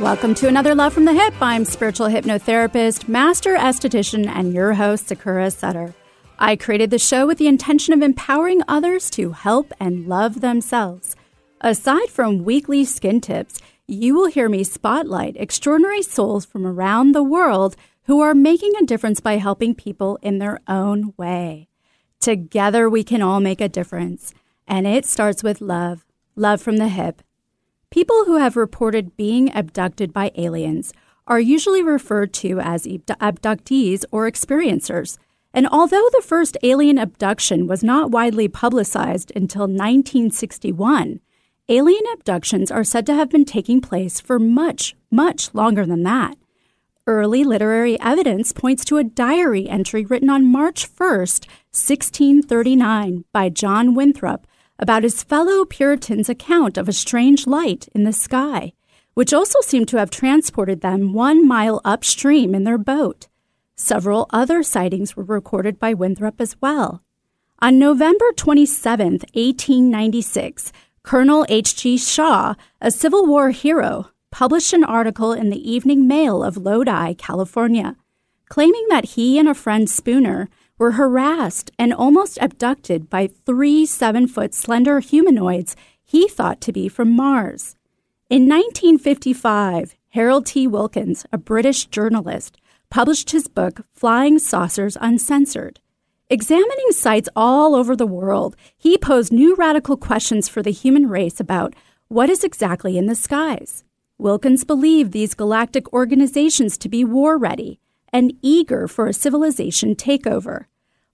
Welcome to another Love from the Hyp. I'm spiritual hypnotherapist, master esthetician, and your host, Sakura Sutter. I created the show with the intention of empowering others to help and love themselves. Aside from weekly skin tips, you will hear me spotlight extraordinary souls from around the world who are making a difference by helping people in their own way. Together, we can all make a difference. And it starts with love. Love from the Hyp. People who have reported being abducted by aliens are usually referred to as abductees or experiencers. And although the first alien abduction was not widely publicized until 1961, alien abductions are said to have been taking place for much, much longer than that. Early literary evidence points to a diary entry written on March 1st, 1639, by John Winthrop, about his fellow Puritans' account of a strange light in the sky, which also seemed to have transported them 1 mile upstream in their boat. Several other sightings were recorded by Winthrop as well. On November 27, 1896, Colonel H.G. Shaw, a Civil War hero, published an article in the Evening Mail of Lodi, California, claiming that he and a friend, Spooner, were harassed and almost abducted by 3 7-foot slender humanoids he thought to be from Mars. In 1955, Harold T. Wilkins, a British journalist, published his book, Flying Saucers Uncensored. Examining sites all over the world, he posed new radical questions for the human race about what is exactly in the skies. Wilkins believed these galactic organizations to be war-ready and eager for a civilization takeover.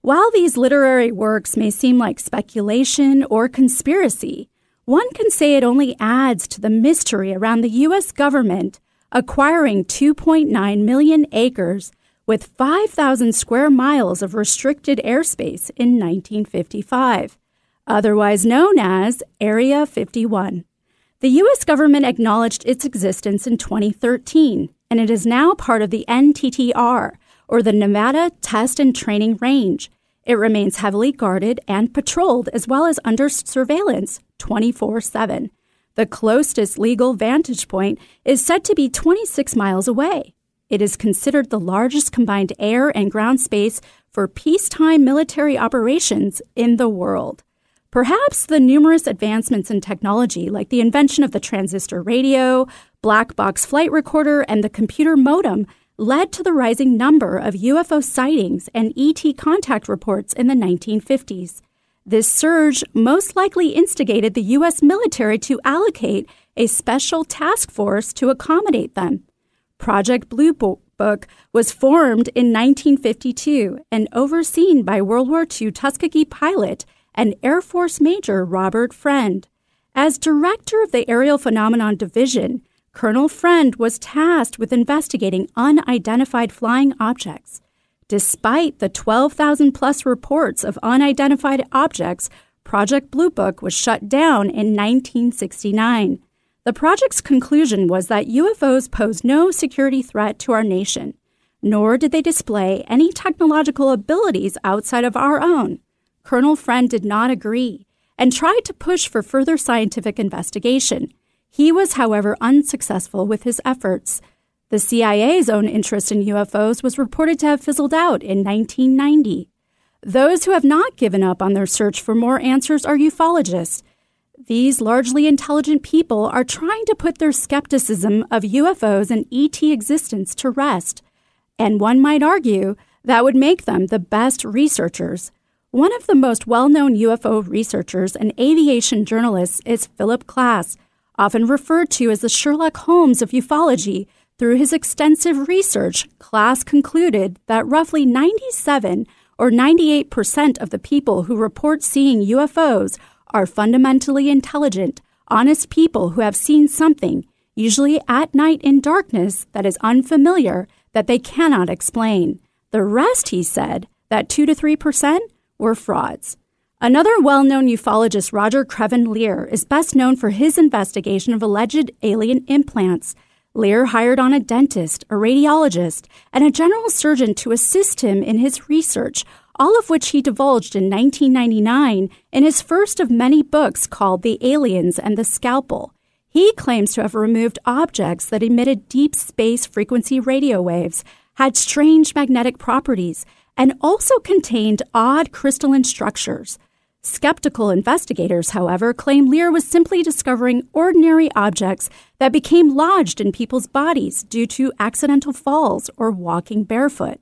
While these literary works may seem like speculation or conspiracy, one can say it only adds to the mystery around the U.S. government acquiring 2.9 million acres with 5,000 square miles of restricted airspace in 1955, otherwise known as Area 51. The U.S. government acknowledged its existence in 2013, and it is now part of the NTTR, or the Nevada Test and Training Range. It remains heavily guarded and patrolled, as well as under surveillance 24/7. The closest legal vantage point is said to be 26 miles away. It is considered the largest combined air and ground space for peacetime military operations in the world. Perhaps the numerous advancements in technology, like the invention of the transistor radio, black box flight recorder, and the computer modem, led to the rising number of UFO sightings and ET contact reports in the 1950s. This surge most likely instigated the U.S. military to allocate a special task force to accommodate them. Project Blue Book was formed in 1952 and overseen by World War II Tuskegee pilot and Air Force Major Robert Friend. As director of the Aerial Phenomenon Division, Colonel Friend was tasked with investigating unidentified flying objects. Despite the 12,000-plus reports of unidentified objects, Project Blue Book was shut down in 1969. The project's conclusion was that UFOs posed no security threat to our nation, nor did they display any technological abilities outside of our own. Colonel Friend did not agree and tried to push for further scientific investigation. He was, however, unsuccessful with his efforts. The CIA's own interest in UFOs was reported to have fizzled out in 1990. Those who have not given up on their search for more answers are ufologists. These largely intelligent people are trying to put their skepticism of UFOs and ET existence to rest, and one might argue that would make them the best researchers. One of the most well-known UFO researchers and aviation journalists is Philip Klass, often referred to as the Sherlock Holmes of ufology. Through his extensive research, Klass concluded that roughly 97 or 98% of the people who report seeing UFOs are fundamentally intelligent, honest people who have seen something, usually at night in darkness, that is unfamiliar, that they cannot explain. The rest, he said, that 2 to 3%, were frauds. Another well-known ufologist, Roger Crevin Lear, is best known for his investigation of alleged alien implants. Lear hired on a dentist, a radiologist, and a general surgeon to assist him in his research, all of which he divulged in 1999 in his first of many books called The Aliens and the Scalpel. He claims to have removed objects that emitted deep space frequency radio waves, had strange magnetic properties, and also contained odd crystalline structures. Skeptical investigators, however, claim Lear was simply discovering ordinary objects that became lodged in people's bodies due to accidental falls or walking barefoot.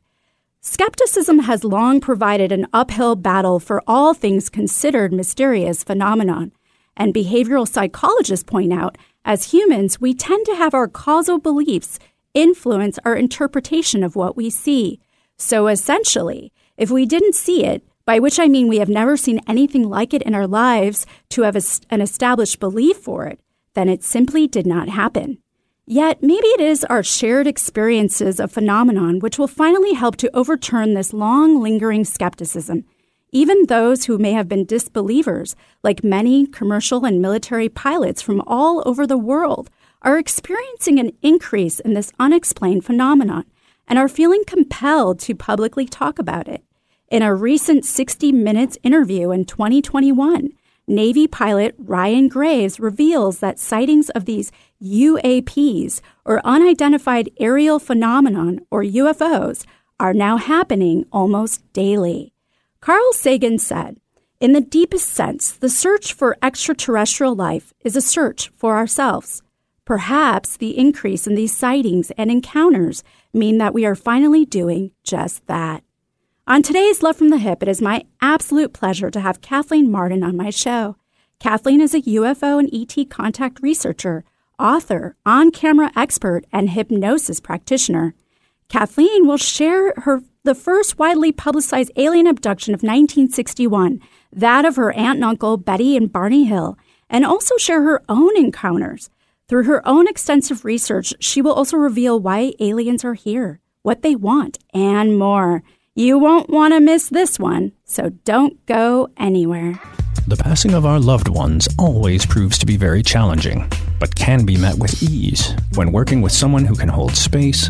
Skepticism has long provided an uphill battle for all things considered mysterious phenomenon. And behavioral psychologists point out, as humans, we tend to have our causal beliefs influence our interpretation of what we see. So essentially, if we didn't see it, by which I mean we have never seen anything like it in our lives to have an established belief for it, then it simply did not happen. Yet maybe it is our shared experiences of phenomenon which will finally help to overturn this long lingering skepticism. Even those who may have been disbelievers, like many commercial and military pilots from all over the world, are experiencing an increase in this unexplained phenomenon and are feeling compelled to publicly talk about it. In a recent 60 Minutes interview in 2021, Navy pilot Ryan Graves reveals that sightings of these UAPs, or Unidentified Aerial Phenomenon, or UFOs, are now happening almost daily. Carl Sagan said, "In the deepest sense, the search for extraterrestrial life is a search for ourselves. Perhaps the increase in these sightings and encounters mean that we are finally doing just that." On today's Love from the Hyp, it is my absolute pleasure to have Kathleen Marden on my show. Kathleen is a UFO and ET contact researcher, author, on-camera expert, and hypnosis practitioner. Kathleen will share the first widely publicized alien abduction of 1961, that of her aunt and uncle Betty and Barney Hill, and also share her own encounters. Through her own extensive research, she will also reveal why aliens are here, what they want, and more. You won't want to miss this one, so don't go anywhere. The passing of our loved ones always proves to be very challenging, but can be met with ease when working with someone who can hold space,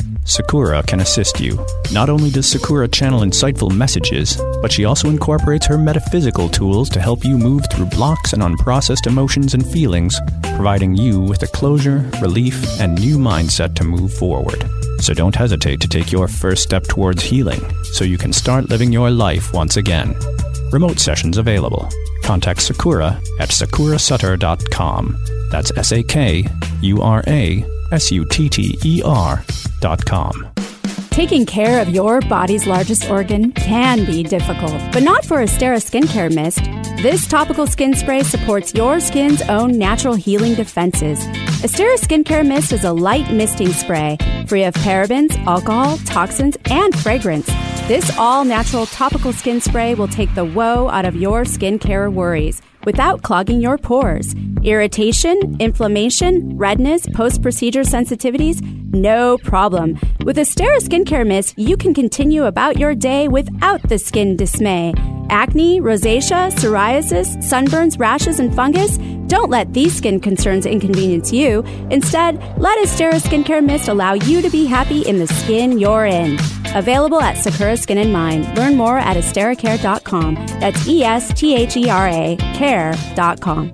Sakura can assist you. Not only does Sakura channel insightful messages, but she also incorporates her metaphysical tools to help you move through blocks and unprocessed emotions and feelings, providing you with a closure, relief, and new mindset to move forward. So don't hesitate to take your first step towards healing, so you can start living your life once again. Remote sessions available. Contact Sakura at sakurasutter.com. That's SAKURASUTTER.com. Taking care of your body's largest organ can be difficult, but not for Astera Skincare Mist. This topical skin spray supports your skin's own natural healing defenses. Astera Skincare Mist is a light misting spray, free of parabens, alcohol, toxins, and fragrance. This all-natural topical skin spray will take the woe out of your skincare worries without clogging your pores. Irritation, inflammation, redness, post-procedure sensitivities, no problem. With Astera Skincare Mist, you can continue about your day without the skin dismay. Acne, rosacea, psoriasis, sunburns, rashes, and fungus? Don't let these skin concerns inconvenience you. Instead, let Astera Skincare Mist allow you to be happy in the skin you're in. Available at Sakura Skin and Mind. Learn more at esteracare.com. That's ESTHERA care.com.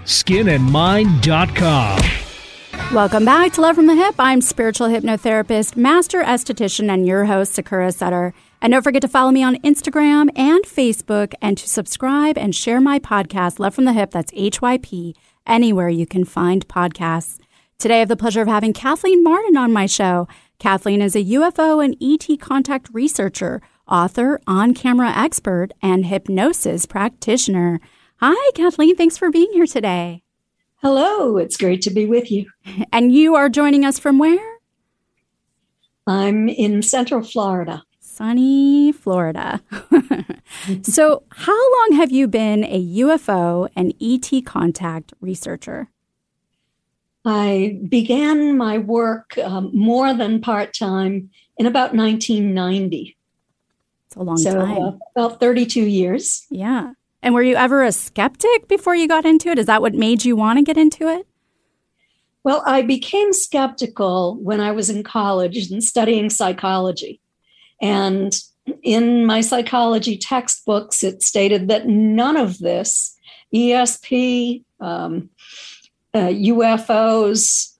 SkinandMind.com. Welcome back to Love from the Hyp. I'm spiritual hypnotherapist, master esthetician, and your host, Sakura Sutter. And don't forget to follow me on Instagram and Facebook, and to subscribe and share my podcast, Love from the Hyp, that's HYP, anywhere you can find podcasts. Today I have the pleasure of having Kathleen Marden on my show. Kathleen is a UFO and ET contact researcher, author, on-camera expert, and hypnosis practitioner. Hi, Kathleen. Thanks for being here today. Hello. It's great to be with you. And you are joining us from where? I'm in Central Florida. Sunny Florida. So how long have you been a UFO and ET contact researcher? I began my work more than part-time in about 1990. It's a long time. So about 32 years. Yeah. And were you ever a skeptic before you got into it? Is that what made you want to get into it? Well, I became skeptical when I was in college and studying psychology. And in my psychology textbooks, it stated that none of this, ESP, UFOs,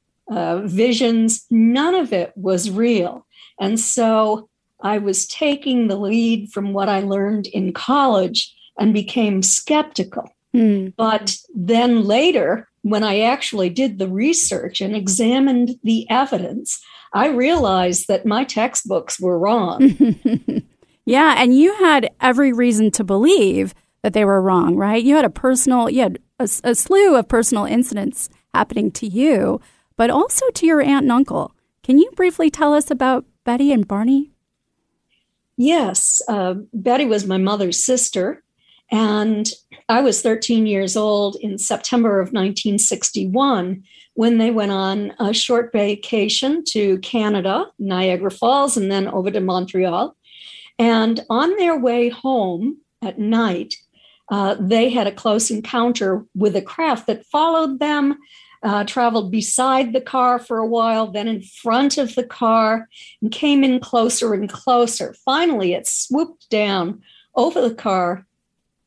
visions, none of it was real. And so I was taking the lead from what I learned in college and became skeptical. Mm. But then later, when I actually did the research and examined the evidence, I realized that my textbooks were wrong. Yeah, and you had every reason to believe that they were wrong, right? You had a slew of personal incidents happening to you, but also to your aunt and uncle. Can you briefly tell us about Betty and Barney? Yes. Betty was my mother's sister, and I was 13 years old in September of 1961 when they went on a short vacation to Canada, Niagara Falls, and then over to Montreal. And on their way home at night, they had a close encounter with a craft that followed them, traveled beside the car for a while, then in front of the car, and came in closer and closer. Finally, it swooped down over the car,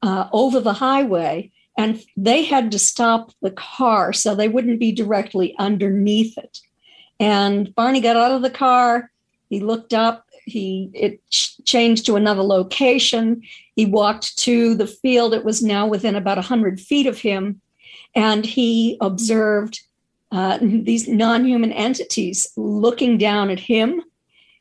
over the highway, and they had to stop the car so they wouldn't be directly underneath it. And Barney got out of the car. He looked up. It changed to another location. He walked to the field. It was now within about 100 feet of him. And he observed these non-human entities looking down at him.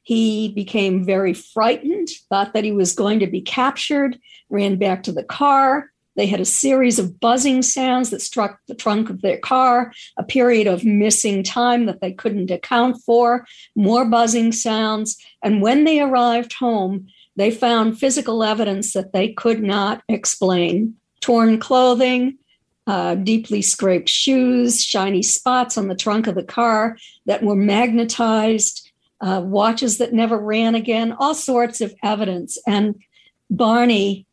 He became very frightened, thought that he was going to be captured, ran back to the car. They had a series of buzzing sounds that struck the trunk of their car, a period of missing time that they couldn't account for, more buzzing sounds. And when they arrived home, they found physical evidence that they could not explain. Torn clothing, deeply scraped shoes, shiny spots on the trunk of the car that were magnetized, watches that never ran again, all sorts of evidence. And Barney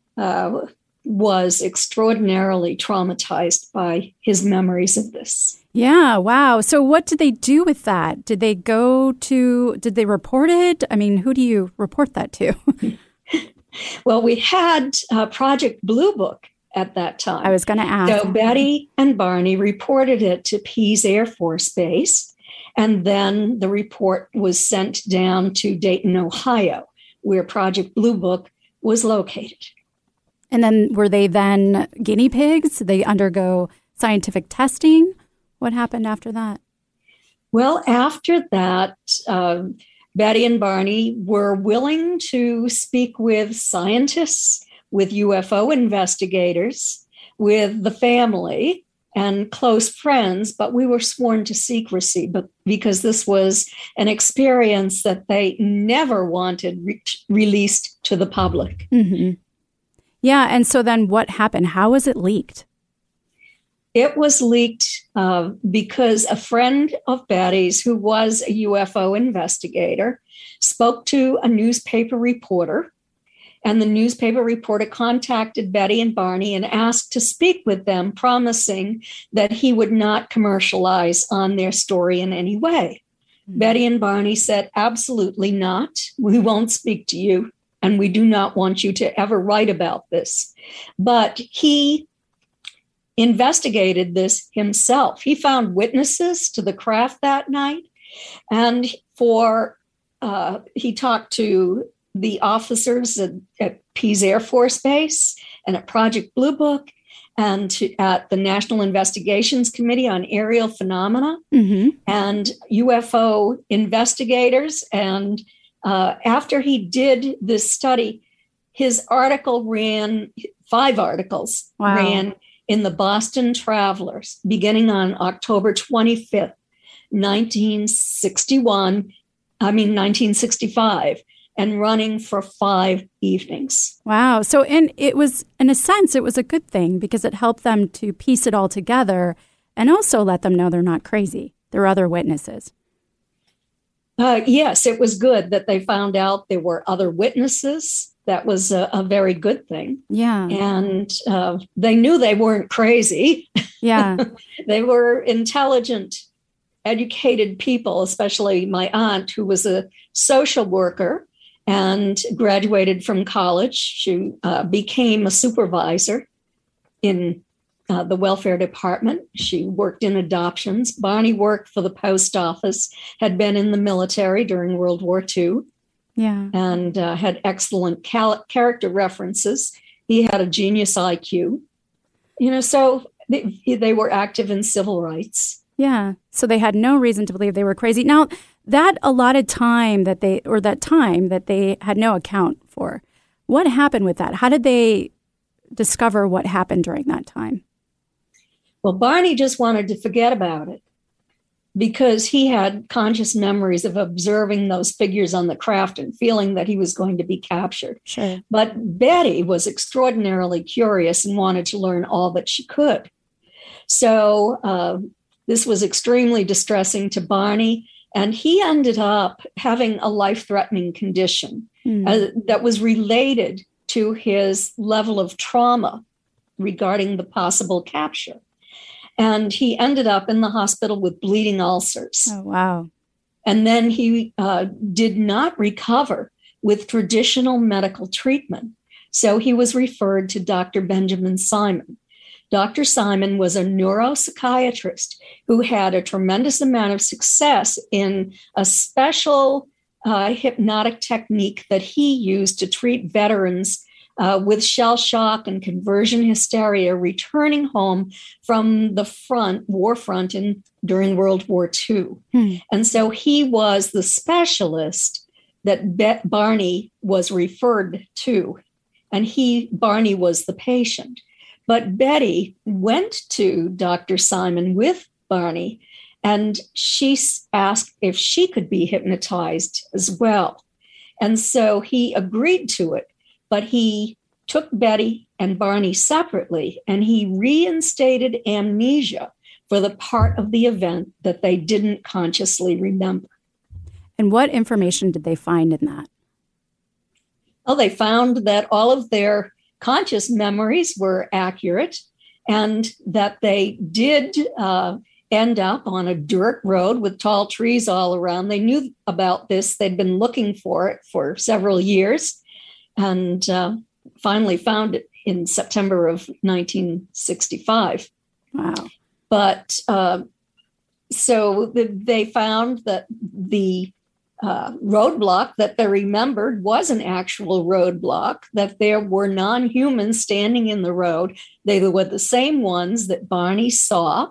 was extraordinarily traumatized by his memories of this. Yeah, wow. So what did they do with that? Did they report it? I mean, who do you report that to? Well, we had Project Blue Book at that time. I was going to ask. So Betty and Barney reported it to Pease Air Force Base, and then the report was sent down to Dayton, Ohio, where Project Blue Book was located. And then were they then guinea pigs? Did they undergo scientific testing? What happened after that? Well, after that, Betty and Barney were willing to speak with scientists, with UFO investigators, with the family and close friends, but we were sworn to secrecy because this was an experience that they never wanted released to the public. Mm-hmm. Yeah, and so then what happened? How was it leaked? It was leaked because a friend of Betty's, who was a UFO investigator, spoke to a newspaper reporter, and the newspaper reporter contacted Betty and Barney and asked to speak with them, promising that he would not commercialize on their story in any way. Mm-hmm. Betty and Barney said, "Absolutely not. We won't speak to you. And we do not want you to ever write about this." But he investigated this himself. He found witnesses to the craft that night. And he talked to the officers at Pease Air Force Base and at Project Blue Book and at the National Investigations Committee on Aerial Phenomena, mm-hmm. and UFO investigators and After he did this study, his article ran, 5 articles wow. ran in the Boston Travelers, beginning on October 25th, 1965, and running for 5 evenings. Wow. So it was, in a sense, it was a good thing because it helped them to piece it all together and also let them know they're not crazy. There are other witnesses. Yes, it was good that they found out there were other witnesses. That was a very good thing. Yeah. And they knew they weren't crazy. Yeah. They were intelligent, educated people, especially my aunt, who was a social worker and graduated from college. She became a supervisor in the welfare department. She worked in adoptions. Barney worked for the post office, had been in the military during World War II, yeah, and had excellent character references. He had a genius IQ. You know, so they were active in civil rights. Yeah. So they had no reason to believe they were crazy. Now, that allotted time that they, or that time that they had no account for, what happened with that? How did they discover what happened during that time? Well, Barney just wanted to forget about it because he had conscious memories of observing those figures on the craft and feeling that he was going to be captured. Sure. But Betty was extraordinarily curious and wanted to learn all that she could. So this was extremely distressing to Barney, and he ended up having a life-threatening condition that was related to his level of trauma regarding the possible capture. And he ended up in the hospital with bleeding ulcers. Oh, wow. And then he did not recover with traditional medical treatment. So he was referred to Dr. Benjamin Simon. Dr. Simon was a neuropsychiatrist who had a tremendous amount of success in a special hypnotic technique that he used to treat veterans with shell shock and conversion hysteria, returning home from the front, war front, during World War II. Hmm. And so he was the specialist that Barney was referred to, and Barney was the patient. But Betty went to Dr. Simon with Barney, and she asked if she could be hypnotized as well. And so he agreed to it. But he took Betty and Barney separately, and he reinstated amnesia for the part of the event that they didn't consciously remember. And what information did they find in that? Well, they found that all of their conscious memories were accurate and that they did end up on a dirt road with tall trees all around. They knew about this. They'd been looking for it for several years. And finally found it in September of 1965. Wow. But so they found that the roadblock that they remembered was an actual roadblock, that there were non-humans standing in the road. They were the same ones that Barney saw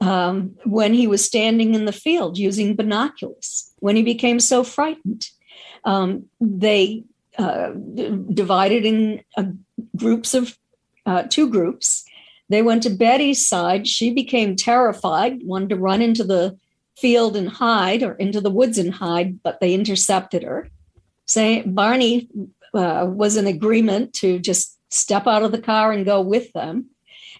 when he was standing in the field using binoculars, when he became so frightened. They divided in groups of 2 groups. They went to Betty's side. She became terrified, wanted to run into the field and hide, or into the woods and hide, but they intercepted her. Barney was in agreement to just step out of the car and go with them.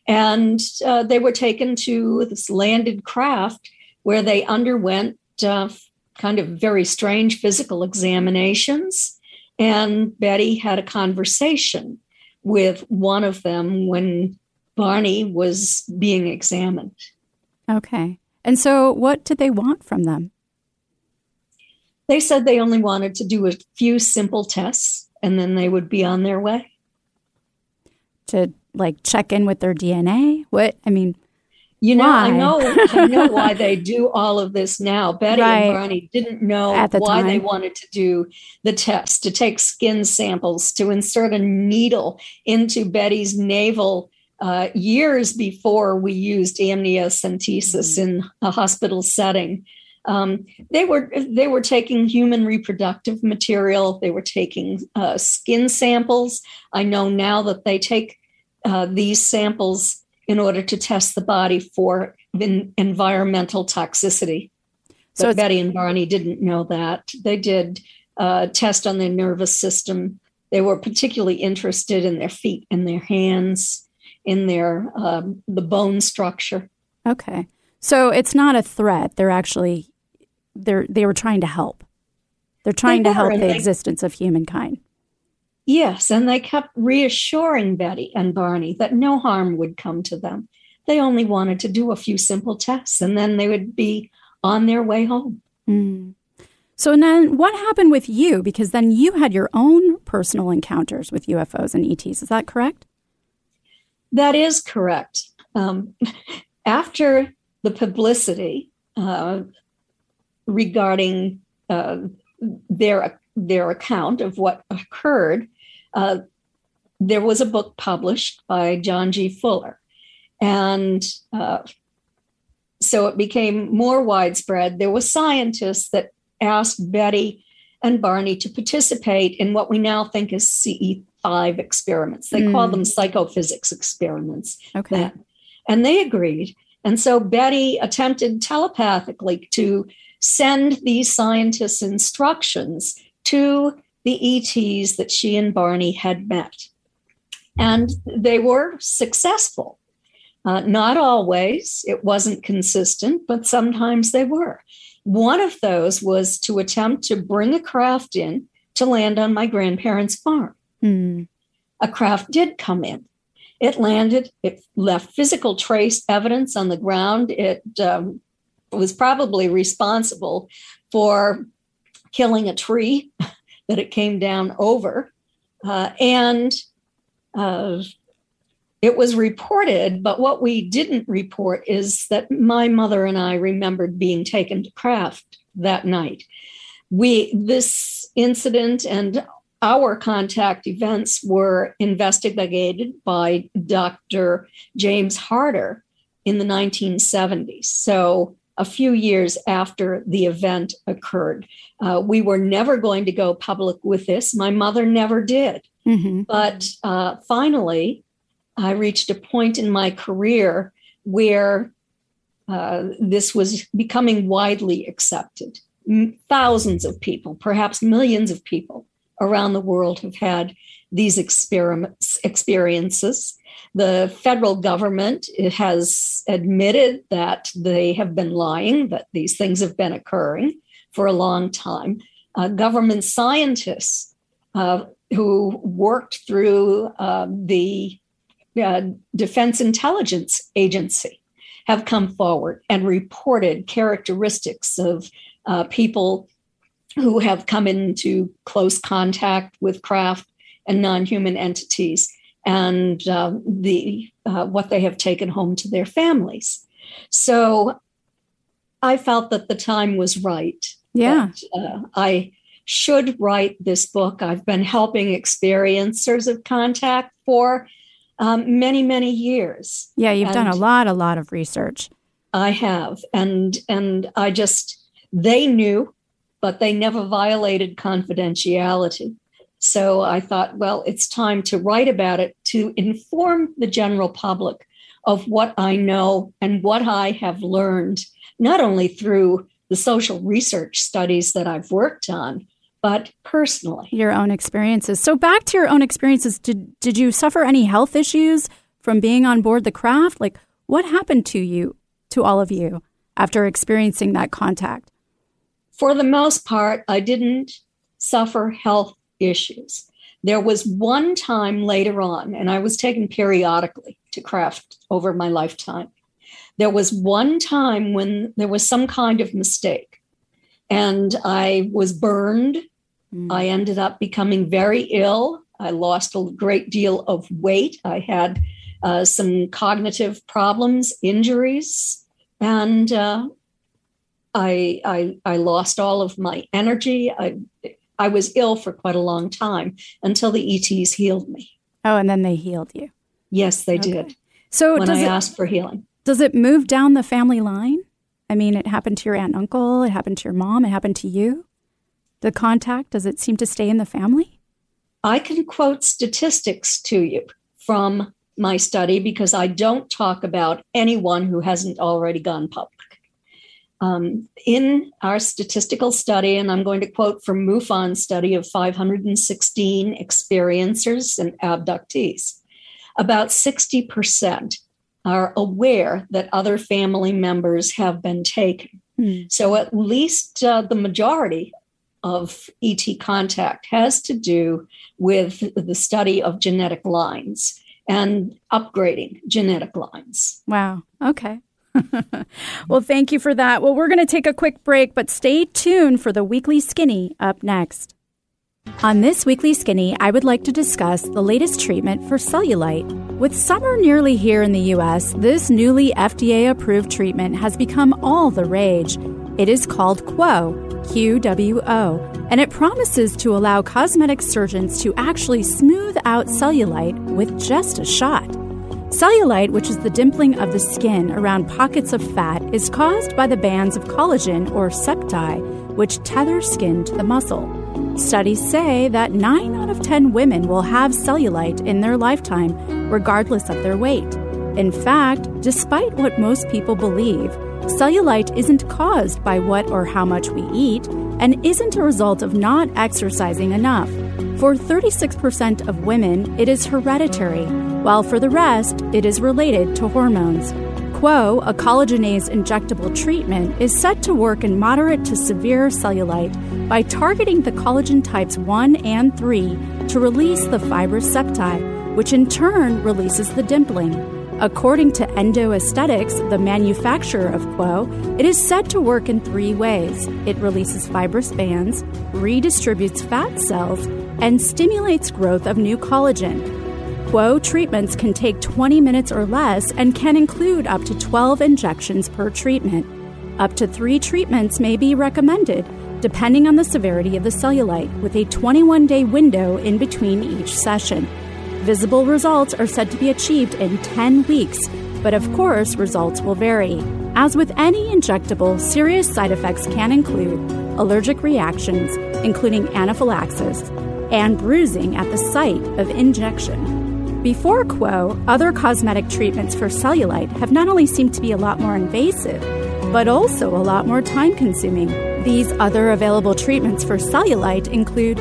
And they were taken to this landed craft where they underwent kind of very strange physical examinations. And Betty had a conversation with one of them when Barney was being examined. Okay. And so what did they want from them? They said they only wanted to do a few simple tests, and then they would be on their way. To, like, check in with their DNA? What? I mean, you know, why? I know why they do all of this now. Betty and Barney didn't know why they wanted to do the test, to take skin samples, to insert a needle into Betty's navel years before we used amniocentesis in a hospital setting. They were taking human reproductive material. They were taking skin samples. I know now that they take these samples in order to test the body for environmental toxicity. So Betty and Barney didn't know that. They did test on their nervous system. They were particularly interested in their feet and their hands, in their the bone structure. Okay. So it's not a threat. They're actually, they were trying to help. They're trying to help the existence of humankind. Yes, and they kept reassuring Betty and Barney that no harm would come to them. They only wanted to do a few simple tests, and then they would be on their way home. Mm. So then what happened with you? Because then you had your own personal encounters with UFOs and ETs. Is that correct? That is correct. After the publicity regarding their account of what occurred, there was a book published by John G. Fuller. And so it became more widespread. There were scientists that asked Betty and Barney to participate in what we now think is CE5 experiments. They call them psychophysics experiments. Okay. And they agreed. And so Betty attempted telepathically to send these scientists' instructions to the ETs that she and Barney had met. And they were successful. Not always. It wasn't consistent, but sometimes they were. One of those was to attempt to bring a craft in to land on my grandparents' farm. Mm. A craft did come in. It landed. It left physical trace evidence on the ground. It was probably responsible for killing a tree that it came down over. It was reported, but what we didn't report is that my mother and I remembered being taken to Kraft that night. This incident and our contact events were investigated by Dr. James Harder in the 1970s. So a few years after the event occurred, we were never going to go public with this. My mother never did. Mm-hmm. But finally, I reached a point in my career where this was becoming widely accepted. Thousands of people, perhaps millions of people around the world have had these experiences. The federal government has admitted that they have been lying, that these things have been occurring for a long time. Government scientists who worked through the Defense Intelligence Agency have come forward and reported characteristics of people who have come into close contact with craft and non-human entities and what they have taken home to their families. So I felt that the time was right. Yeah. That, I should write this book. I've been helping experiencers of contact for many, many years. Yeah, you've done a lot of research. I have. And I just, they knew, but they never violated confidentiality. So I thought, well, it's time to write about it, to inform the general public of what I know and what I have learned, not only through the social research studies that I've worked on, but personally. Your own experiences. So back to your own experiences, did you suffer any health issues from being on board the craft? Like, what happened to you, to all of you, after experiencing that contact? For the most part, I didn't suffer health issues. There was one time later on, and I was taken periodically to craft over my lifetime. There was one time when there was some kind of mistake. And I was burned. I ended up becoming very ill. I lost a great deal of weight. I had some cognitive problems, injuries, and I lost all of my energy. I was ill for quite a long time until the ETs healed me. Oh, and then they healed you. Yes, they did. So when I asked for healing. Does it move down the family line? I mean, it happened to your aunt and uncle, it happened to your mom, it happened to you. The contact, does it seem to stay in the family? I can quote statistics to you from my study because I don't talk about anyone who hasn't already gone public. In our statistical study, and I'm going to quote from MUFON's study of 516 experiencers and abductees, about 60% are aware that other family members have been taken. So at least the majority of ET contact has to do with the study of genetic lines and upgrading genetic lines. Wow. Okay. Well, thank you for that. Well, we're going to take a quick break, but stay tuned for the Weekly Skinny up next. On this Weekly Skinny, I would like to discuss the latest treatment for cellulite. With summer nearly here in the U.S., this newly FDA-approved treatment has become all the rage. It is called QWO, and it promises to allow cosmetic surgeons to actually smooth out cellulite with just a shot. Cellulite, which is the dimpling of the skin around pockets of fat, is caused by the bands of collagen, or septi, which tether skin to the muscle. Studies say that 9 out of 10 women will have cellulite in their lifetime, regardless of their weight. In fact, despite what most people believe, cellulite isn't caused by what or how much we eat and isn't a result of not exercising enough. For 36% of women, it is hereditary, while for the rest, it is related to hormones. QWO, a collagenase injectable treatment, is said to work in moderate to severe cellulite by targeting the collagen types 1 and 3 to release the fibrous septi, which in turn releases the dimpling. According to Endo Aesthetics, the manufacturer of QWO, it is said to work in 3 ways. It releases fibrous bands, redistributes fat cells, and stimulates growth of new collagen. QWO treatments can take 20 minutes or less and can include up to 12 injections per treatment. Up to 3 treatments may be recommended, depending on the severity of the cellulite, with a 21-day window in between each session. Visible results are said to be achieved in 10 weeks, but of course, results will vary. As with any injectable, serious side effects can include allergic reactions, including anaphylaxis, and bruising at the site of injection. Before QWO, other cosmetic treatments for cellulite have not only seemed to be a lot more invasive, but also a lot more time-consuming. These other available treatments for cellulite include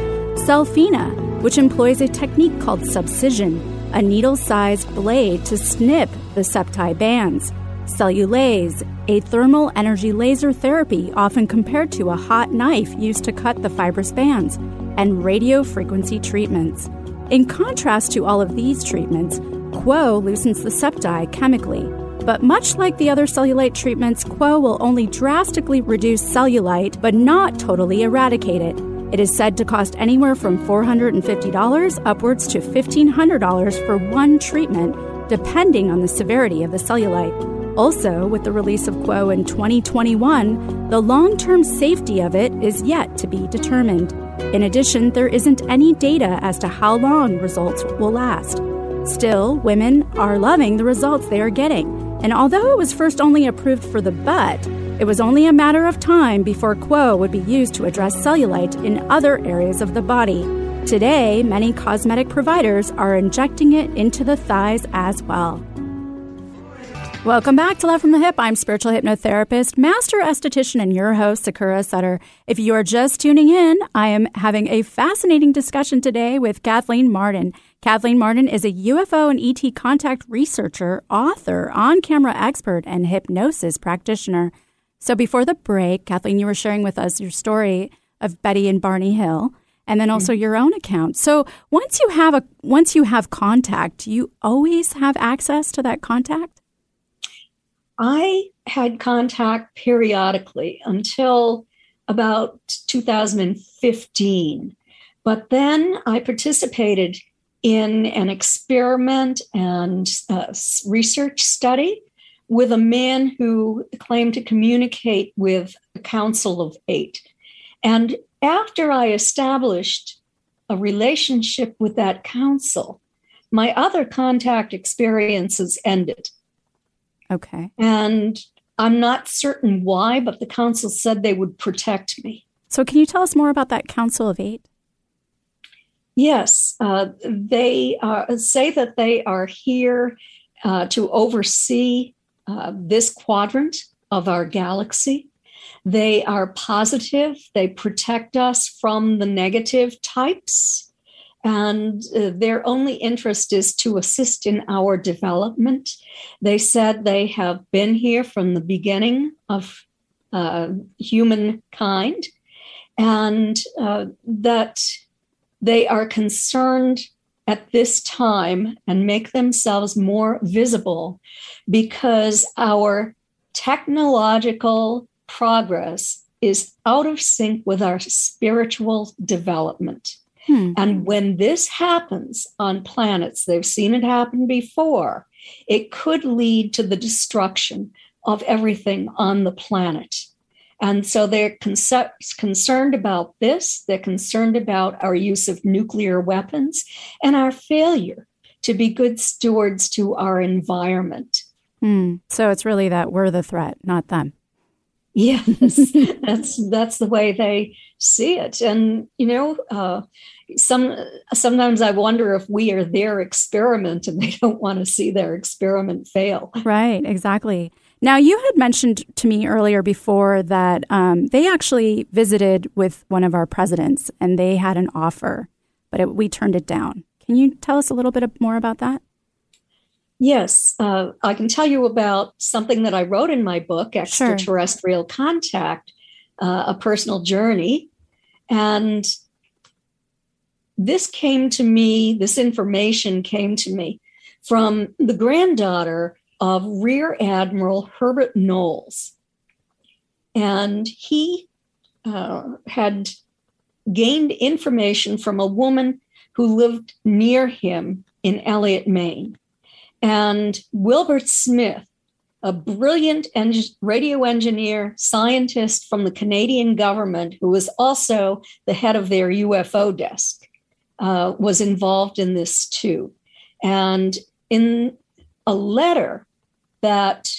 Cellfina, which employs a technique called subcision, a needle-sized blade to snip the septi bands. Cellulase, a thermal energy laser therapy often compared to a hot knife used to cut the fibrous bands, and radiofrequency treatments. In contrast to all of these treatments, QWO loosens the septi chemically. But much like the other cellulite treatments, QWO will only drastically reduce cellulite but not totally eradicate it. It is said to cost anywhere from $450 upwards to $1,500 for one treatment, depending on the severity of the cellulite. Also, with the release of QWO in 2021, the long-term safety of it is yet to be determined. In addition, there isn't any data as to how long results will last. Still, women are loving the results they are getting, and although it was first only approved for the butt, it was only a matter of time before QWO would be used to address cellulite in other areas of the body. Today, many cosmetic providers are injecting it into the thighs as well. Welcome back to Love from the Hyp. I'm spiritual hypnotherapist, master esthetician, and your host, Sakura Sutter. If you are just tuning in, I am having a fascinating discussion today with Kathleen Marden. Kathleen Marden is a UFO and ET contact researcher, author, on-camera expert, and hypnosis practitioner. So before the break, Kathleen, you were sharing with us your story of Betty and Barney Hill, and then also your own account. So once you have contact, do you always have access to that contact? I had contact periodically until about 2015, but then I participated in an experiment and research study with a man who claimed to communicate with a council of 8. And after I established a relationship with that council, my other contact experiences ended. Okay. And I'm not certain why, but the council said they would protect me. So can you tell us more about that Council of Eight? Yes, they say that they are here to oversee this quadrant of our galaxy. They are positive. They protect us from the negative types. And their only interest is to assist in our development. They said they have been here from the beginning of humankind, and that they are concerned at this time and make themselves more visible because our technological progress is out of sync with our spiritual development. And when this happens on planets, they've seen it happen before, it could lead to the destruction of everything on the planet. And so they're concerned about this. They're concerned about our use of nuclear weapons and our failure to be good stewards to our environment. So it's really that we're the threat, not them. Yes, that's the way they see it. And, you know, sometimes I wonder if we are their experiment and they don't want to see their experiment fail. Right, exactly. Now, you had mentioned to me earlier before that they actually visited with one of our presidents and they had an offer, but we turned it down. Can you tell us a little bit more about that? Yes, I can tell you about something that I wrote in my book, Extraterrestrial Contact, A Personal Journey. And this information came to me from the granddaughter of Rear Admiral Herbert Knowles. And he had gained information from a woman who lived near him in Elliott, Maine. And Wilbert Smith, a brilliant radio engineer, scientist from the Canadian government, who was also the head of their UFO desk, was involved in this too. And in a letter that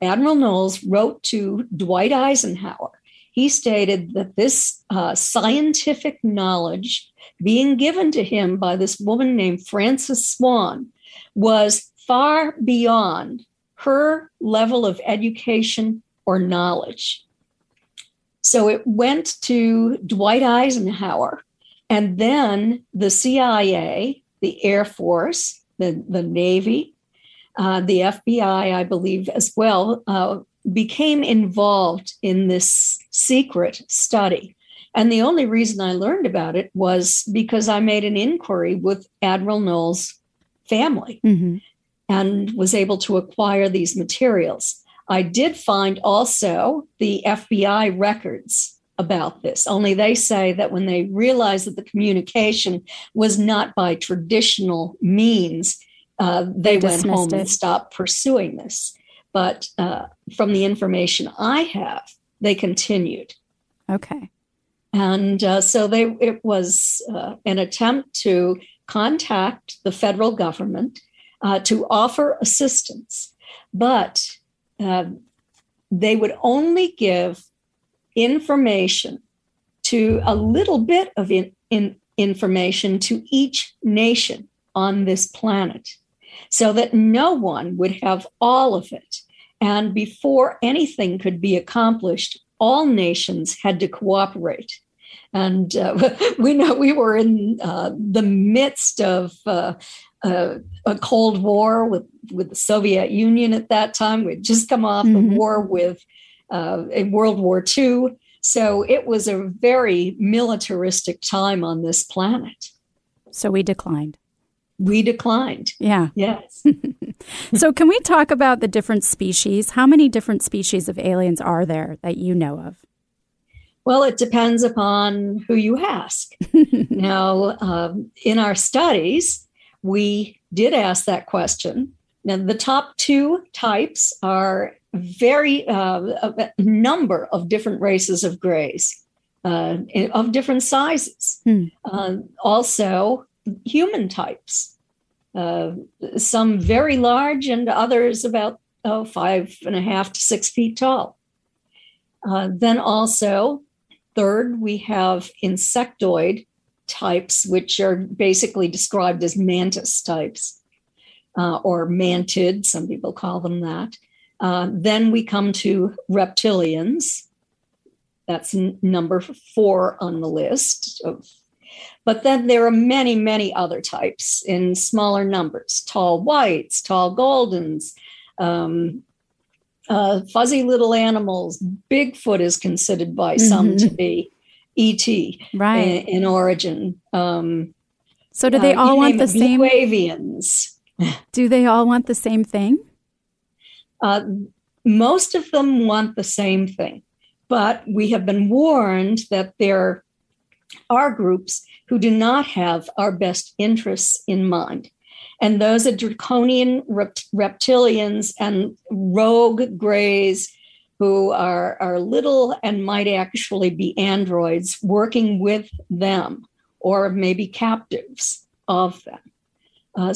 Admiral Knowles wrote to Dwight Eisenhower, he stated that this scientific knowledge being given to him by this woman named Frances Swan was far beyond her level of education or knowledge. So it went to Dwight Eisenhower and then the CIA, the Air Force, the Navy, the FBI, I believe as well, became involved in this secret study. And the only reason I learned about it was because I made an inquiry with Admiral Knowles' family. Mm-hmm. And was able to acquire these materials. I did find also the FBI records about this, only they say that when they realized that the communication was not by traditional means, they went home and stopped pursuing this. But from the information I have, they continued. Okay. And so it was an attempt to contact the federal government to offer assistance, but they would only give information to a little bit of information to each nation on this planet so that no one would have all of it. And before anything could be accomplished, all nations had to cooperate. And we know we were in the midst of a Cold War with the Soviet Union at that time. We'd just come off the war with in World War II. So it was a very militaristic time on this planet. So we declined. Yeah. Yes. So can we talk about the different species? How many different species of aliens are there that you know of? Well, it depends upon who you ask. Now, in our studies, we did ask that question. Now, the top two types are a number of different races of grays, of different sizes. Also, human types, some very large and others about 5.5 to 6 feet tall. Then also, third, we have insectoid types, which are basically described as mantis types or mantid, some people call them that. Then we come to reptilians. That's number four on the list. But then there are many, many other types in smaller numbers, tall whites, tall goldens, fuzzy little animals. Bigfoot is considered by some to be ET in origin. So do they all want the same? Avians. Do they all want the same thing? Most of them want the same thing, but we have been warned that there are groups who do not have our best interests in mind. And those are draconian reptilians and rogue greys who are little and might actually be androids working with them or maybe captives of them.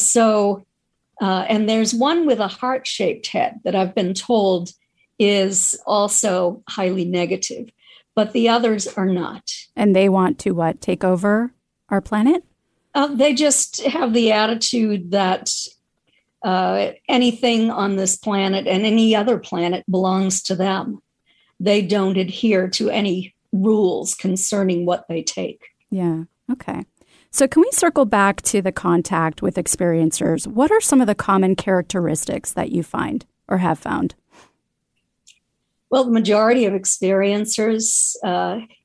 And there's one with a heart-shaped head that I've been told is also highly negative, but the others are not. And they want to what? Take over our planet? They just have the attitude that anything on this planet and any other planet belongs to them. They don't adhere to any rules concerning what they take. Yeah. Okay. So can we circle back to the contact with experiencers? What are some of the common characteristics that you find or have found? Well, the majority of experiencers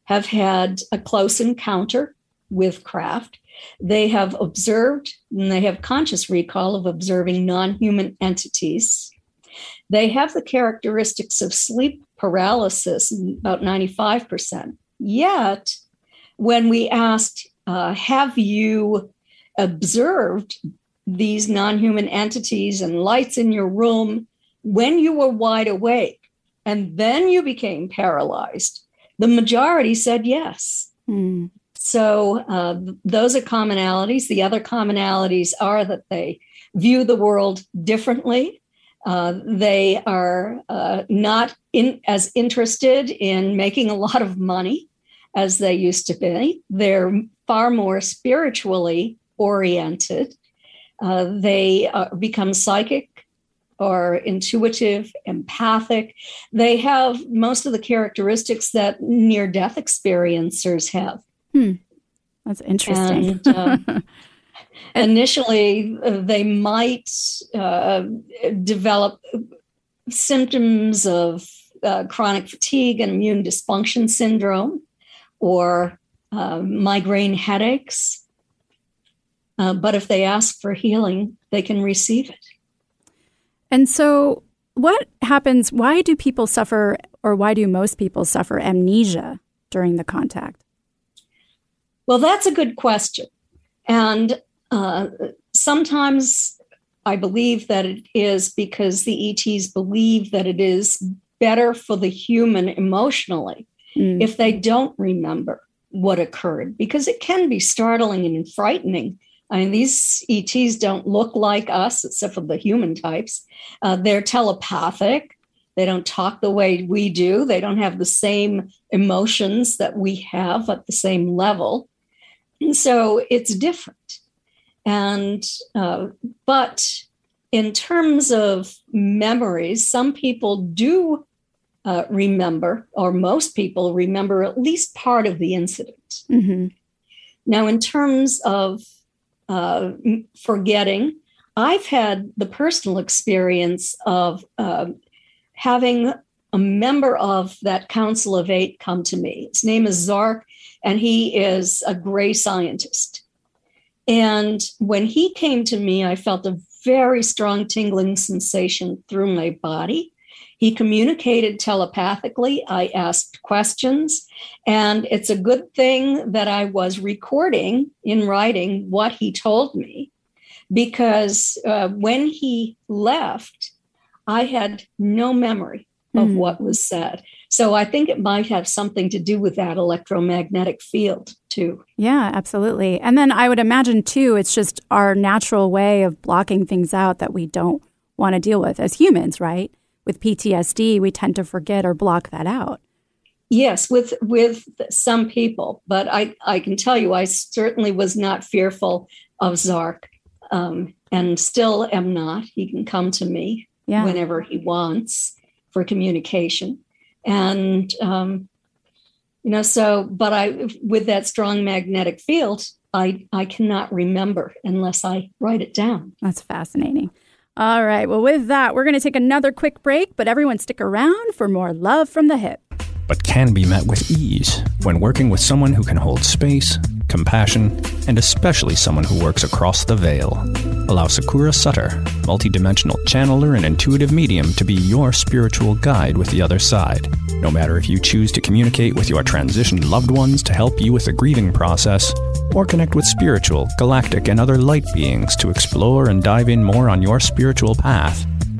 have had a close encounter with craft. They have observed and they have conscious recall of observing non-human entities. They have the characteristics of sleep paralysis, about 95%. Yet, when we asked, have you observed these non-human entities and lights in your room when you were wide awake and then you became paralyzed? The majority said yes. Mm. So those are commonalities. The other commonalities are that they view the world differently. They are not as interested in making a lot of money as they used to be. They're far more spiritually oriented. They become psychic or intuitive, empathic. They have most of the characteristics that near-death experiencers have. Hmm. That's interesting. And, initially, they might develop symptoms of chronic fatigue and immune dysfunction syndrome, or migraine headaches. But if they ask for healing, they can receive it. And so what happens? Why do people suffer, or why do most people suffer amnesia during the contact? Well, that's a good question. And sometimes I believe that it is because the ETs believe that it is better for the human emotionally if they don't remember what occurred, because it can be startling and frightening. I mean, these ETs don't look like us, except for the human types. They're telepathic. They don't talk the way we do. They don't have the same emotions that we have at the same level. And so it's different. And but in terms of memories, some people do remember, or most people remember at least part of the incident. Mm-hmm. Now, in terms of forgetting, I've had the personal experience of having a member of that Council of Eight come to me. His name is Zark, and he is a gray scientist. And when he came to me, I felt a very strong tingling sensation through my body. He communicated telepathically. I asked questions, and it's a good thing that I was recording in writing what he told me, because when he left, I had no memory of what was said. So I think it might have something to do with that electromagnetic field, too. Yeah, absolutely. And then I would imagine, too, it's just our natural way of blocking things out that we don't want to deal with as humans, right? With PTSD, we tend to forget or block that out. Yes, with some people. But I can tell you, I certainly was not fearful of Zark, and still am not. He can come to me whenever he wants for communication. And, but with that strong magnetic field, I cannot remember unless I write it down. That's fascinating. All right. Well, with that, we're going to take another quick break, but everyone stick around for more Love from the Hyp. But can be met with ease when working with someone who can hold space, compassion, and especially someone who works across the veil. Allow Sakura Sutter, multidimensional channeler and intuitive medium, to be your spiritual guide with the other side. No matter if you choose to communicate with your transitioned loved ones to help you with the grieving process, or connect with spiritual, galactic, and other light beings to explore and dive in more on your spiritual path,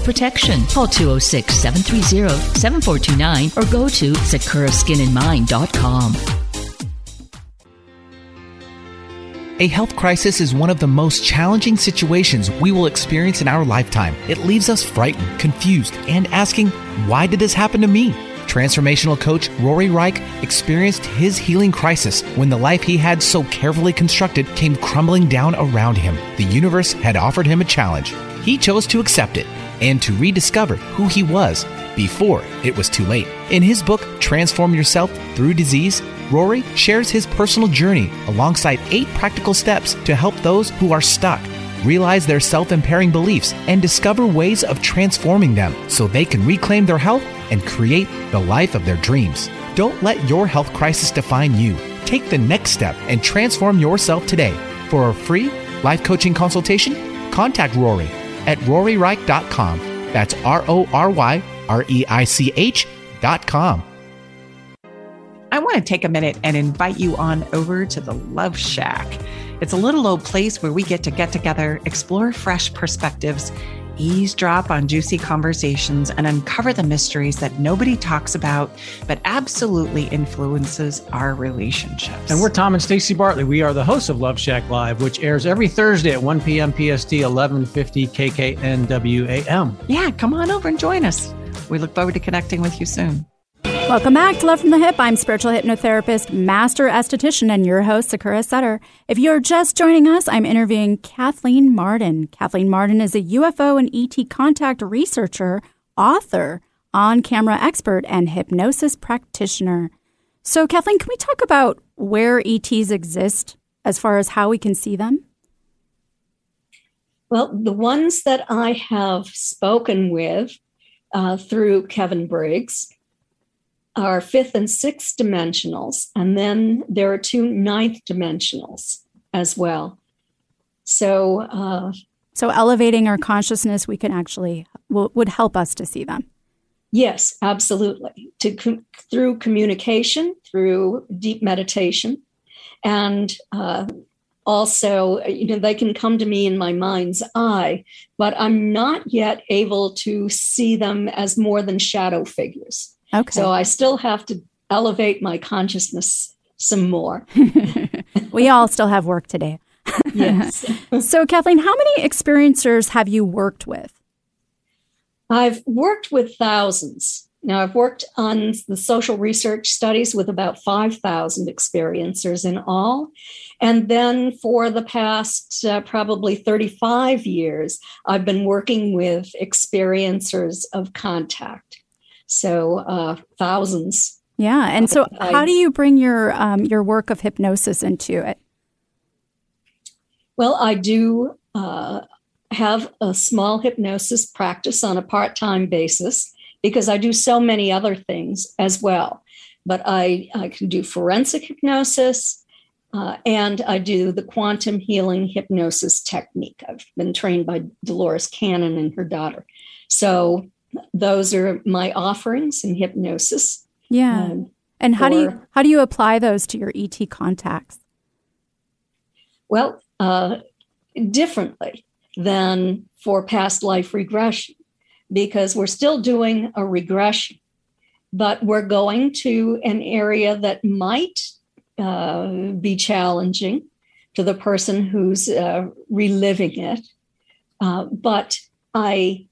protection. Call 206-730-7429 or go to SakuraSkinAndMind.com. A health crisis is one of the most challenging situations we will experience in our lifetime. It leaves us frightened, confused, and asking, why did this happen to me? Transformational coach Rory Reich experienced his healing crisis when the life he had so carefully constructed came crumbling down around him. The universe had offered him a challenge. He chose to accept it and to rediscover who he was before it was too late. In his book, Transform Yourself Through Disease, Rory shares his personal journey alongside 8 practical steps to help those who are stuck realize their self-impairing beliefs and discover ways of transforming them so they can reclaim their health and create the life of their dreams. Don't let your health crisis define you. Take the next step and transform yourself today. For a free life coaching consultation, contact Rory at RoryReich.com. That's RoryReich.com. I want to take a minute and invite you on over to the Love Shack. It's a little old place where we get to get together, explore fresh perspectives, eavesdrop on juicy conversations, and uncover the mysteries that nobody talks about, but absolutely influences our relationships. And we're Tom and Stacey Bartley. We are the hosts of Love Shack Live, which airs every Thursday at 1 p.m. PST, 1150 KKNWAM. Yeah, come on over and join us. We look forward to connecting with you soon. Welcome back to Love from the Hyp. I'm spiritual hypnotherapist, master esthetician, and your host, Sakura Sutter. If you're just joining us, I'm interviewing Kathleen Marden. Kathleen Marden is a UFO and ET contact researcher, author, on-camera expert, and hypnosis practitioner. So, Kathleen, can we talk about where ETs exist as far as how we can see them? Well, the ones that I have spoken with through Kevin Briggs are 5th and 6th dimensionals, and then there are 2 ninth dimensionals as well. So elevating our consciousness, we can actually would help us to see them. Yes, absolutely. Through communication, through deep meditation, and also, they can come to me in my mind's eye, but I'm not yet able to see them as more than shadow figures. Okay. So I still have to elevate my consciousness some more. We all still have work today. Yes. So, Kathleen, how many experiencers have you worked with? I've worked with thousands Now, I've worked on the social research studies with about 5,000 experiencers in all. And then for the past probably 35 years, I've been working with experiencers of contact. So thousands. Yeah. And so how do you bring your work of hypnosis into it? Well, I do have a small hypnosis practice on a part-time basis because I do so many other things as well. But I can do forensic hypnosis, and I do the quantum healing hypnosis technique. I've been trained by Dolores Cannon and her daughter. So those are my offerings in hypnosis. Yeah. And how do you apply those to your ET contacts? Well, differently than for past life regression, because we're still doing a regression, but we're going to an area that might be challenging to the person who's reliving it. But I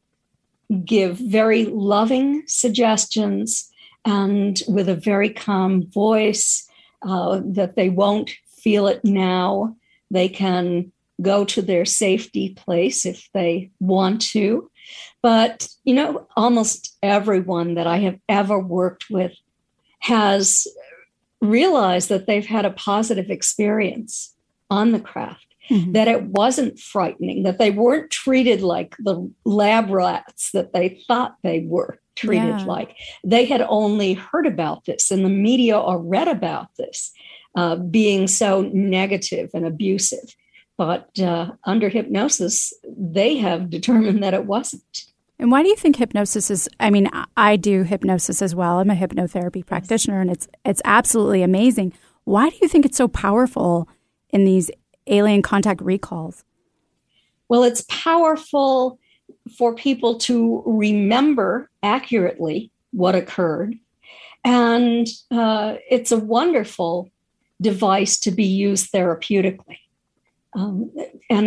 give very loving suggestions and with a very calm voice that they won't feel it now. They can go to their safety place if they want to. But, you know, almost everyone that I have ever worked with has realized that they've had a positive experience on the craft, mm-hmm. that it wasn't frightening, that they weren't treated like the lab rats that they thought they were treated like. They had only heard about this in the media or read about this being so negative and abusive. But under hypnosis, they have determined that it wasn't. And why do you think hypnosis is, I mean, I do hypnosis as well. I'm a hypnotherapy practitioner, and it's absolutely amazing. Why do you think it's so powerful in these alien contact recalls? Well, it's powerful for people to remember accurately what occurred. And it's a wonderful device to be used therapeutically. And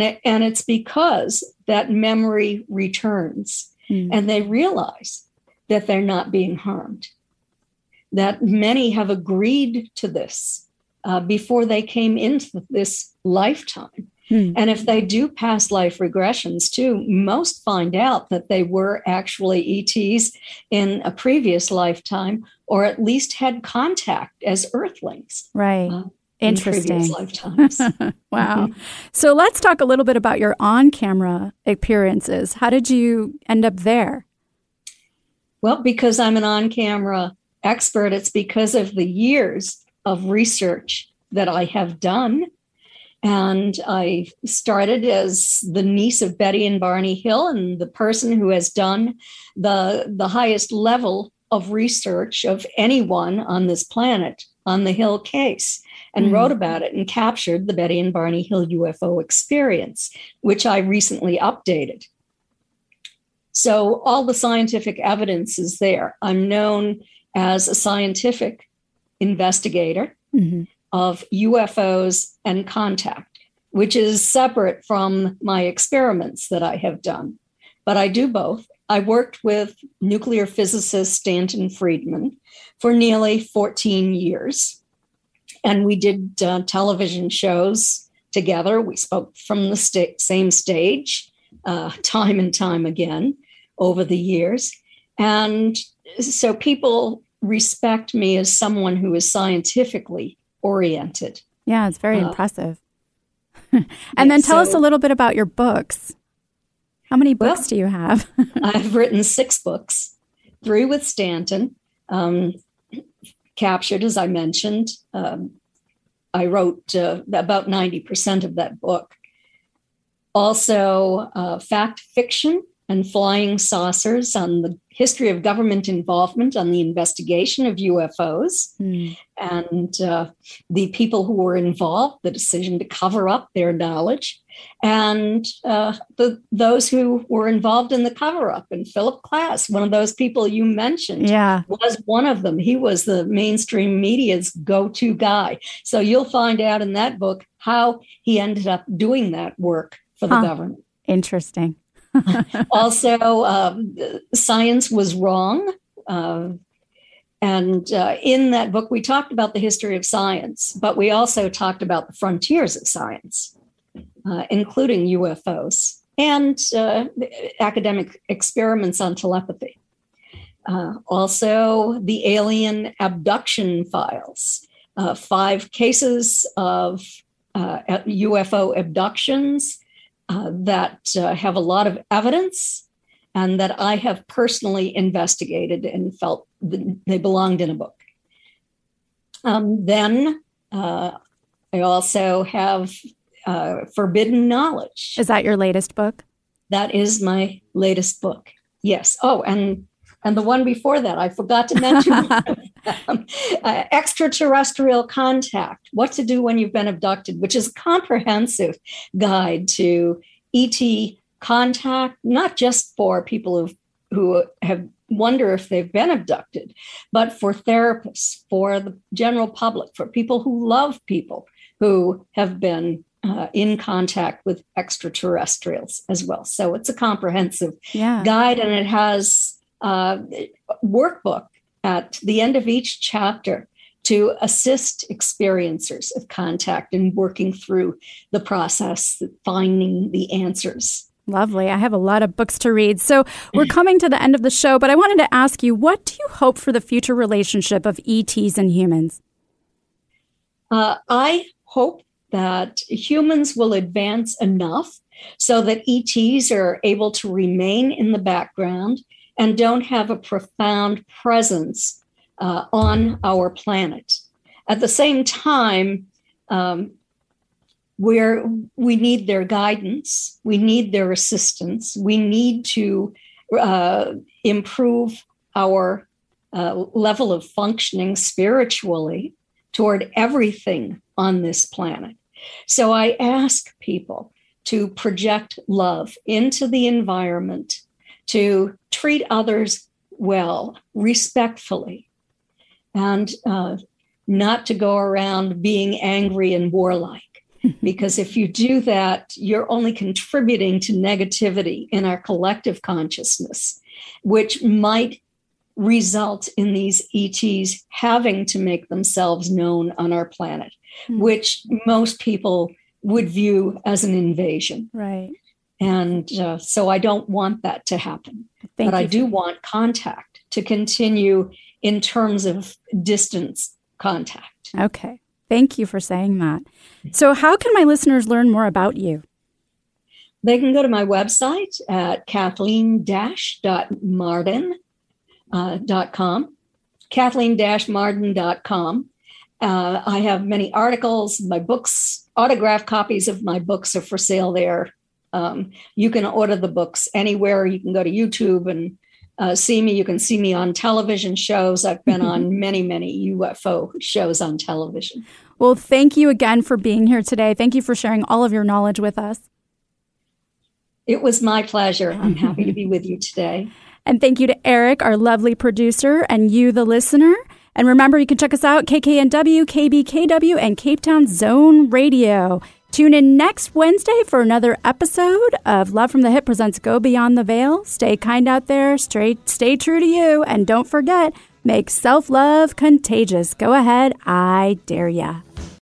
it's because that memory returns and they realize that they're not being harmed, that many have agreed to this before they came into this lifetime. And if they do past life regressions too, most find out that they were actually ETs in a previous lifetime, or at least had contact as earthlings. Right. Interesting. Lifetimes. Wow. Mm-hmm. So let's talk a little bit about your on-camera appearances. How did you end up there? Well, because I'm an on-camera expert, it's because of the years of research that I have done. And I started as the niece of Betty and Barney Hill, and the person who has done the highest level of research of anyone on this planet on the Hill case, and wrote about it and captured the Betty and Barney Hill UFO experience, which I recently updated. So all the scientific evidence is there. I'm known as a scientific investigator of UFOs and contact, which is separate from my experiments that I have done. But I do both. I worked with nuclear physicist Stanton Friedman for nearly 14 years. And we did television shows together. We spoke from the same stage time and time again over the years. And so people respect me as someone who is scientifically oriented. Yeah, it's very impressive. And yeah, then tell us a little bit about your books. How many books do you have? I've written 6 books, 3 with Stanton, captured, as I mentioned. I wrote about 90% of that book. Also, fact fiction and flying saucers on the history of government involvement on the investigation of UFOs and the people who were involved, the decision to cover up their knowledge, and those who were involved in the cover-up. And Philip Klass, one of those people you mentioned, was one of them. He was the mainstream media's go-to guy. So you'll find out in that book how he ended up doing that work for the government. Interesting. Also, Science Was Wrong, And in that book, we talked about the history of science, but we also talked about the frontiers of science, including UFOs and academic experiments on telepathy. Also, the alien abduction files, 5 cases of UFO abductions that have a lot of evidence and that I have personally investigated and felt they belonged in a book. Then I also have Forbidden Knowledge. Is that your latest book? That is my latest book, yes. Oh, and the one before that, I forgot to mention Extraterrestrial Contact, What to Do When You've Been Abducted, which is a comprehensive guide to ET contact, not just for people who have wonder if they've been abducted, but for therapists, for the general public, for people who love people who have been in contact with extraterrestrials as well. So it's a comprehensive guide, and it has workbook at the end of each chapter to assist experiencers of contact in working through the process, finding the answers. Lovely. I have a lot of books to read. So we're coming to the end of the show, but I wanted to ask you, what do you hope for the future relationship of ETs and humans? I hope that humans will advance enough so that ETs are able to remain in the background and don't have a profound presence on our planet. At the same time, we need their guidance, we need their assistance, we need to improve our level of functioning spiritually toward everything on this planet. So I ask people to project love into the environment, to treat others well, respectfully, and not to go around being angry and warlike. Because if you do that, you're only contributing to negativity in our collective consciousness, which might result in these ETs having to make themselves known on our planet, which most people would view as an invasion. Right. And so I don't want that to happen. But I do want contact to continue in terms of distance contact. Okay. Thank you for saying that. So how can my listeners learn more about you? They can go to my website at Kathleen-Marden.com, Kathleen-Marden.com. I have many articles, my books, autographed copies of my books are for sale there. You can order the books anywhere. You can go to YouTube and see me. You can see me on television shows. I've been on many, many UFO shows on television. Well, thank you again for being here today. Thank you for sharing all of your knowledge with us. It was my pleasure. I'm happy to be with you today. And thank you to Eric, our lovely producer, and you, the listener. And remember, you can check us out, KKNW, KBKW, and Cape Town Zone Radio. Tune in next Wednesday for another episode of Love from the Hyp presents Go Beyond the Veil. Stay kind out there, stay true to you, and don't forget, make self-love contagious. Go ahead, I dare ya.